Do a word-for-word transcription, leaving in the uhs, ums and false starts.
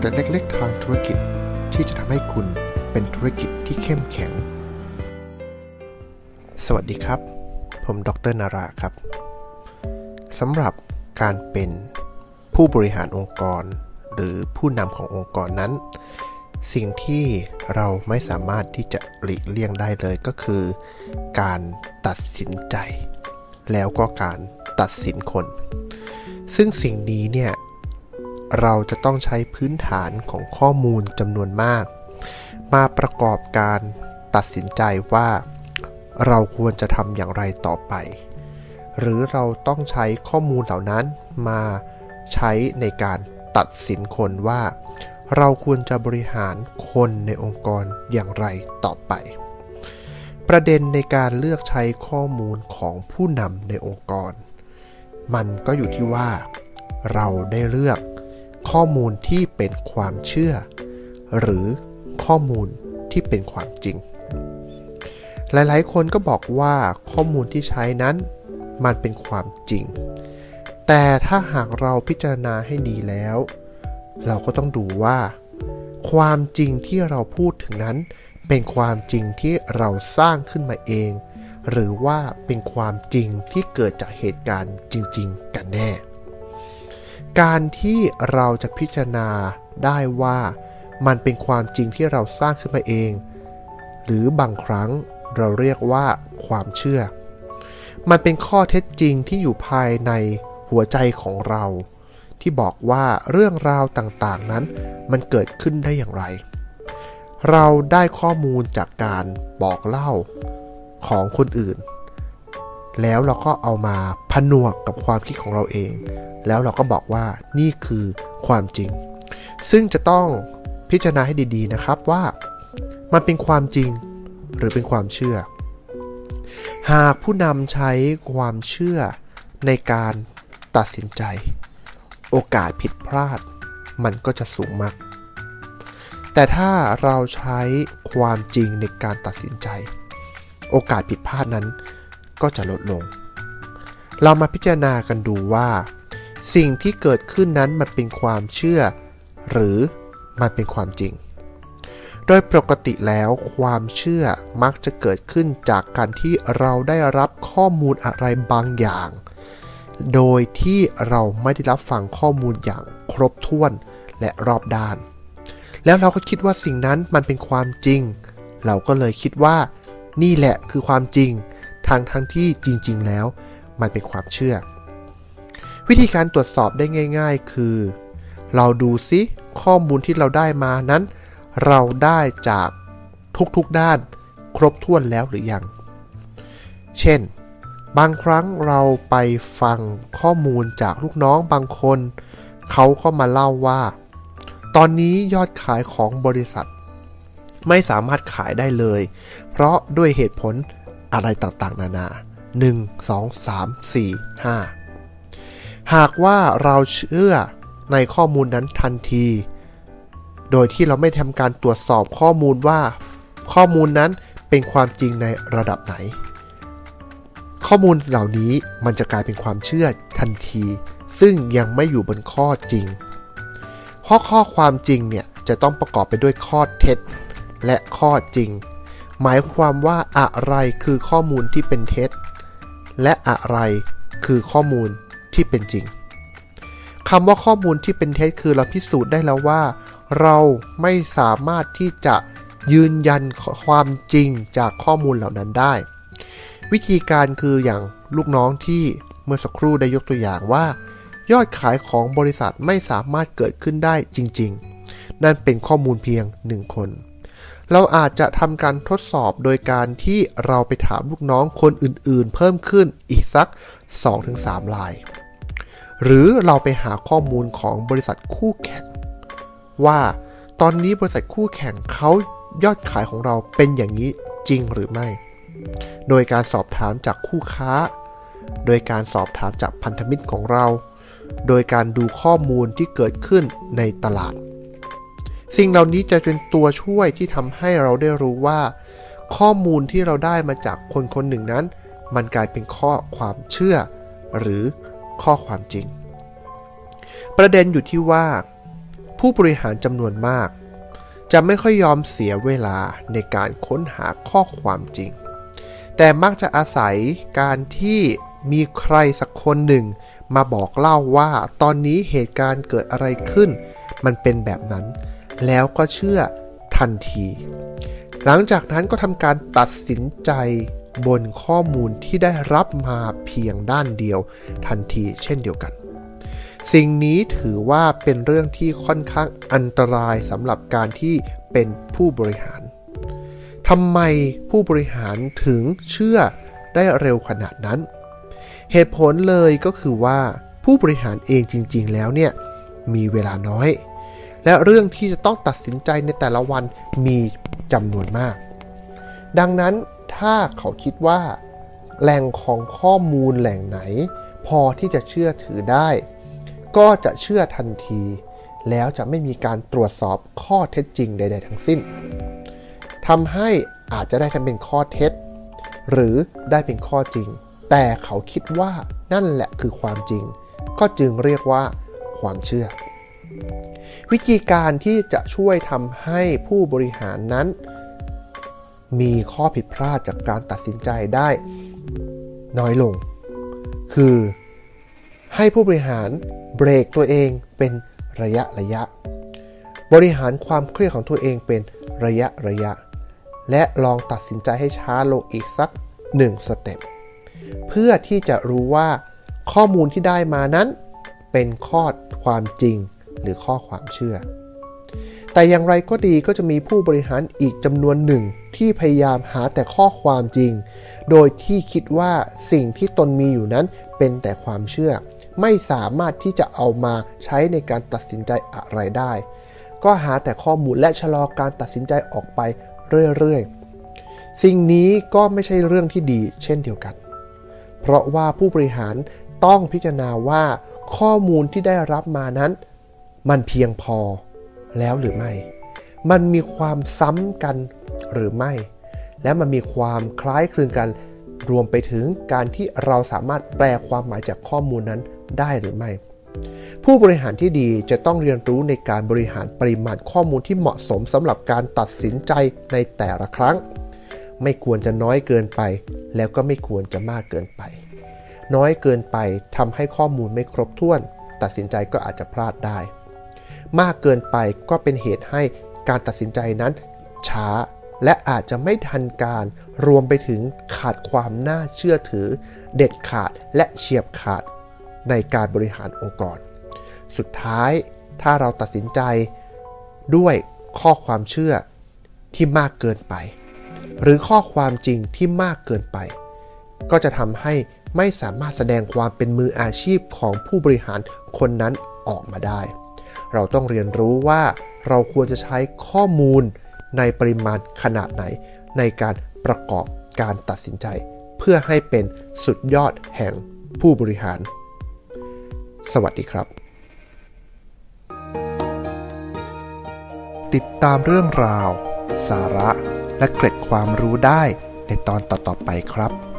และเล็กๆทางธุรกิจที่จะทำให้คุณเป็นธุรกิจที่เข้มแข็งสวัสดีครับผมดร.นาราครับสำหรับการเป็นผู้บริหารองค์กรหรือผู้นำขององค์กรนั้นสิ่งที่เราไม่สามารถที่จะหลีกเลี่ยงได้เลยก็คือการตัดสินใจแล้วก็การตัดสินคนซึ่งสิ่งนี้เนี่ยเราจะต้องใช้พื้นฐานของข้อมูลจำนวนมากมาประกอบการตัดสินใจว่าเราควรจะทำอย่างไรต่อไปหรือเราต้องใช้ข้อมูลเหล่านั้นมาใช้ในการตัดสินคนว่าเราควรจะบริหารคนในองค์กรอย่างไรต่อไปประเด็นในการเลือกใช้ข้อมูลของผู้นำในองค์กรมันก็อยู่ที่ว่าเราได้เลือกข้อมูลที่เป็นความเชื่อหรือข้อมูลที่เป็นความจริงหลายๆคนก็บอกว่าข้อมูลที่ใช้นั้นมันเป็นความจริงแต่ถ้าหากเราพิจารณาให้ดีแล้วเราก็ต้องดูว่าความจริงที่เราพูดถึงนั้นเป็นความจริงที่เราสร้างขึ้นมาเองหรือว่าเป็นความจริงที่เกิดจากเหตุการณ์จริงๆกันแน่การที่เราจะพิจารณาได้ว่ามันเป็นความจริงที่เราสร้างขึ้นมาเองหรือบางครั้งเราเรียกว่าความเชื่อมันเป็นข้อเท็จจริงที่อยู่ภายในหัวใจของเราที่บอกว่าเรื่องราวต่างๆนั้นมันเกิดขึ้นได้อย่างไรเราได้ข้อมูลจากการบอกเล่าของคนอื่นแล้วเราก็เอามาผนวกกับความคิดของเราเองแล้วเราก็บอกว่านี่คือความจริงซึ่งจะต้องพิจารณาให้ดีๆนะครับว่ามันเป็นความจริงหรือเป็นความเชื่อหากผู้นำใช้ความเชื่อในการตัดสินใจโอกาสผิดพลาดมันก็จะสูงมากแต่ถ้าเราใช้ความจริงในการตัดสินใจโอกาสผิดพลาดนั้นก็จะลดลงเรามาพิจารณากันดูว่าสิ่งที่เกิดขึ้นนั้นมันเป็นความเชื่อหรือมันเป็นความจริงโดยปกติแล้วความเชื่อมักจะเกิดขึ้นจากการที่เราได้รับข้อมูลอะไรบางอย่างโดยที่เราไม่ได้รับฟังข้อมูลอย่างครบถ้วนและรอบด้านแล้วเราก็คิดว่าสิ่งนั้นมันเป็นความจริงเราก็เลยคิดว่านี่แหละคือความจริงทั้งทั้งที่จริงๆแล้วมันเป็นความเชื่อวิธีการตรวจสอบได้ง่ายๆคือเราดูซิข้อมูลที่เราได้มานั้นเราได้จากทุกๆด้านครบถ้วนแล้วหรือยังเช่นบางครั้งเราไปฟังข้อมูลจากลูกน้องบางคนเขาก็มาเล่าว่าตอนนี้ยอดขายของบริษัทไม่สามารถขายได้เลยเพราะด้วยเหตุผลอะไรต่างๆนานาหนึ่ง สอง สาม สี่ ห้าหากว่าเราเชื่อในข้อมูลนั้นทันทีโดยที่เราไม่ทำการตรวจสอบข้อมูลว่าข้อมูลนั้นเป็นความจริงในระดับไหนข้อมูลเหล่านี้มันจะกลายเป็นความเชื่อทันทีซึ่งยังไม่อยู่บนข้อจริงเพราะข้อความจริงเนี่ยจะต้องประกอบไปด้วยข้อเท็จและข้อจริงหมายความว่าอะไรคือข้อมูลที่เป็นเท็จและอะไรคือข้อมูลที่เป็นจริงคำว่าข้อมูลที่เป็นเท็จคือเราพิสูจน์ได้แล้วว่าเราไม่สามารถที่จะยืนยันความจริงจากข้อมูลเหล่านั้นได้วิธีการคืออย่างลูกน้องที่เมื่อสักครู่ได้ยกตัวอย่างว่ายอดขายของบริษัทไม่สามารถเกิดขึ้นได้จริงๆนั่นเป็นข้อมูลเพียงหนึ่งคนเราอาจจะทำการทดสอบโดยการที่เราไปถามลูกน้องคนอื่นๆเพิ่มขึ้นอีกสัก สองถึงสาม รายหรือเราไปหาข้อมูลของบริษัทคู่แข่งว่าตอนนี้บริษัทคู่แข่งเขายอดขายของเราเป็นอย่างนี้จริงหรือไม่โดยการสอบถามจากคู่ค้าโดยการสอบถามจากพันธมิตรของเราโดยการดูข้อมูลที่เกิดขึ้นในตลาดสิ่งเหล่านี้จะเป็นตัวช่วยที่ทำให้เราได้รู้ว่าข้อมูลที่เราได้มาจากคนคนหนึ่งนั้นมันกลายเป็นข้อความเชื่อหรือข้อความจริงประเด็นอยู่ที่ว่า ผู้บริหารจำนวนมากจะไม่ค่อยยอมเสียเวลาในการค้นหาข้อความจริงแต่มักจะอาศัยการที่มีใครสักคนหนึ่งมาบอกเล่าว่าตอนนี้เหตุการณ์เกิดอะไรขึ้นมันเป็นแบบนั้นแล้วก็เชื่อทันทีหลังจากนั้นก็ทำการตัดสินใจบนข้อมูลที่ได้รับมาเพียงด้านเดียวทันทีเช่นเดียวกันสิ่งนี้ถือว่าเป็นเรื่องที่ค่อนข้างอันตรายสำหรับการที่เป็นผู้บริหารทำไมผู้บริหารถึงเชื่อได้เร็วขนาดนั้นเหตุผลเลยก็คือว่าผู้บริหารเองจริงๆแล้วเนี่ยมีเวลาน้อยและเรื่องที่จะต้องตัดสินใจในแต่ละวันมีจำนวนมากดังนั้นถ้าเขาคิดว่าแหล่งของข้อมูลแหล่งไหนพอที่จะเชื่อถือได้ก็จะเชื่อทันทีแล้วจะไม่มีการตรวจสอบข้อเท็จจริงใดๆทั้งสิ้นทำให้อาจจะได้ทั้งเป็นข้อเท็จหรือได้เป็นข้อจริงแต่เขาคิดว่านั่นแหละคือความจริงก็จึงเรียกว่าความเชื่อวิธีการที่จะช่วยทำให้ผู้บริหารนั้นมีข้อผิดพลาดจากการตัดสินใจได้น้อยลงคือให้ผู้บริหารเบรกตัวเองเป็นระยะระยะบริหารความเครียดของตัวเองเป็นระยะระยะและลองตัดสินใจให้ช้าลงอีกสักหนึ่งสเต็ปเพื่อที่จะรู้ว่าข้อมูลที่ได้มานั้นเป็นข้อความจริงหรือข้อความเชื่อแต่อย่างไรก็ดีก็จะมีผู้บริหารอีกจำนวนหนึ่งที่พยายามหาแต่ข้อความจริงโดยที่คิดว่าสิ่งที่ตนมีอยู่นั้นเป็นแต่ความเชื่อไม่สามารถที่จะเอามาใช้ในการตัดสินใจอะไรได้ก็หาแต่ข้อมูลและชะลอการตัดสินใจออกไปเรื่อยๆสิ่งนี้ก็ไม่ใช่เรื่องที่ดีเช่นเดียวกันเพราะว่าผู้บริหารต้องพิจารณาว่าข้อมูลที่ได้รับมานั้นมันเพียงพอแล้วหรือไม่มันมีความซ้ำกันหรือไม่และมันมีความคล้ายคลึงกันรวมไปถึงการที่เราสามารถแปลความหมายจากข้อมูลนั้นได้หรือไม่ผู้บริหารที่ดีจะต้องเรียนรู้ในการบริหารปริมาณข้อมูลที่เหมาะสมสำหรับการตัดสินใจในแต่ละครั้งไม่ควรจะน้อยเกินไปแล้วก็ไม่ควรจะมากเกินไปน้อยเกินไปทำให้ข้อมูลไม่ครบถ้วนตัดสินใจก็อาจจะพลาดได้มากเกินไปก็เป็นเหตุให้การตัดสินใจนั้นช้าและอาจจะไม่ทันการรวมไปถึงขาดความน่าเชื่อถือเด็ดขาดและเฉียบขาดในการบริหารองค์กรสุดท้ายถ้าเราตัดสินใจด้วยข้อความเชื่อที่มากเกินไปหรือข้อความจริงที่มากเกินไปก็จะทำให้ไม่สามารถแสดงความเป็นมืออาชีพของผู้บริหารคนนั้นออกมาได้เราต้องเรียนรู้ว่าเราควรจะใช้ข้อมูลในปริมาณขนาดไหนในการประกอบการตัดสินใจเพื่อให้เป็นสุดยอดแห่งผู้บริหารสวัสดีครับติดตามเรื่องราวสาระและเกร็ดความรู้ได้ในตอนต่อๆไปครับ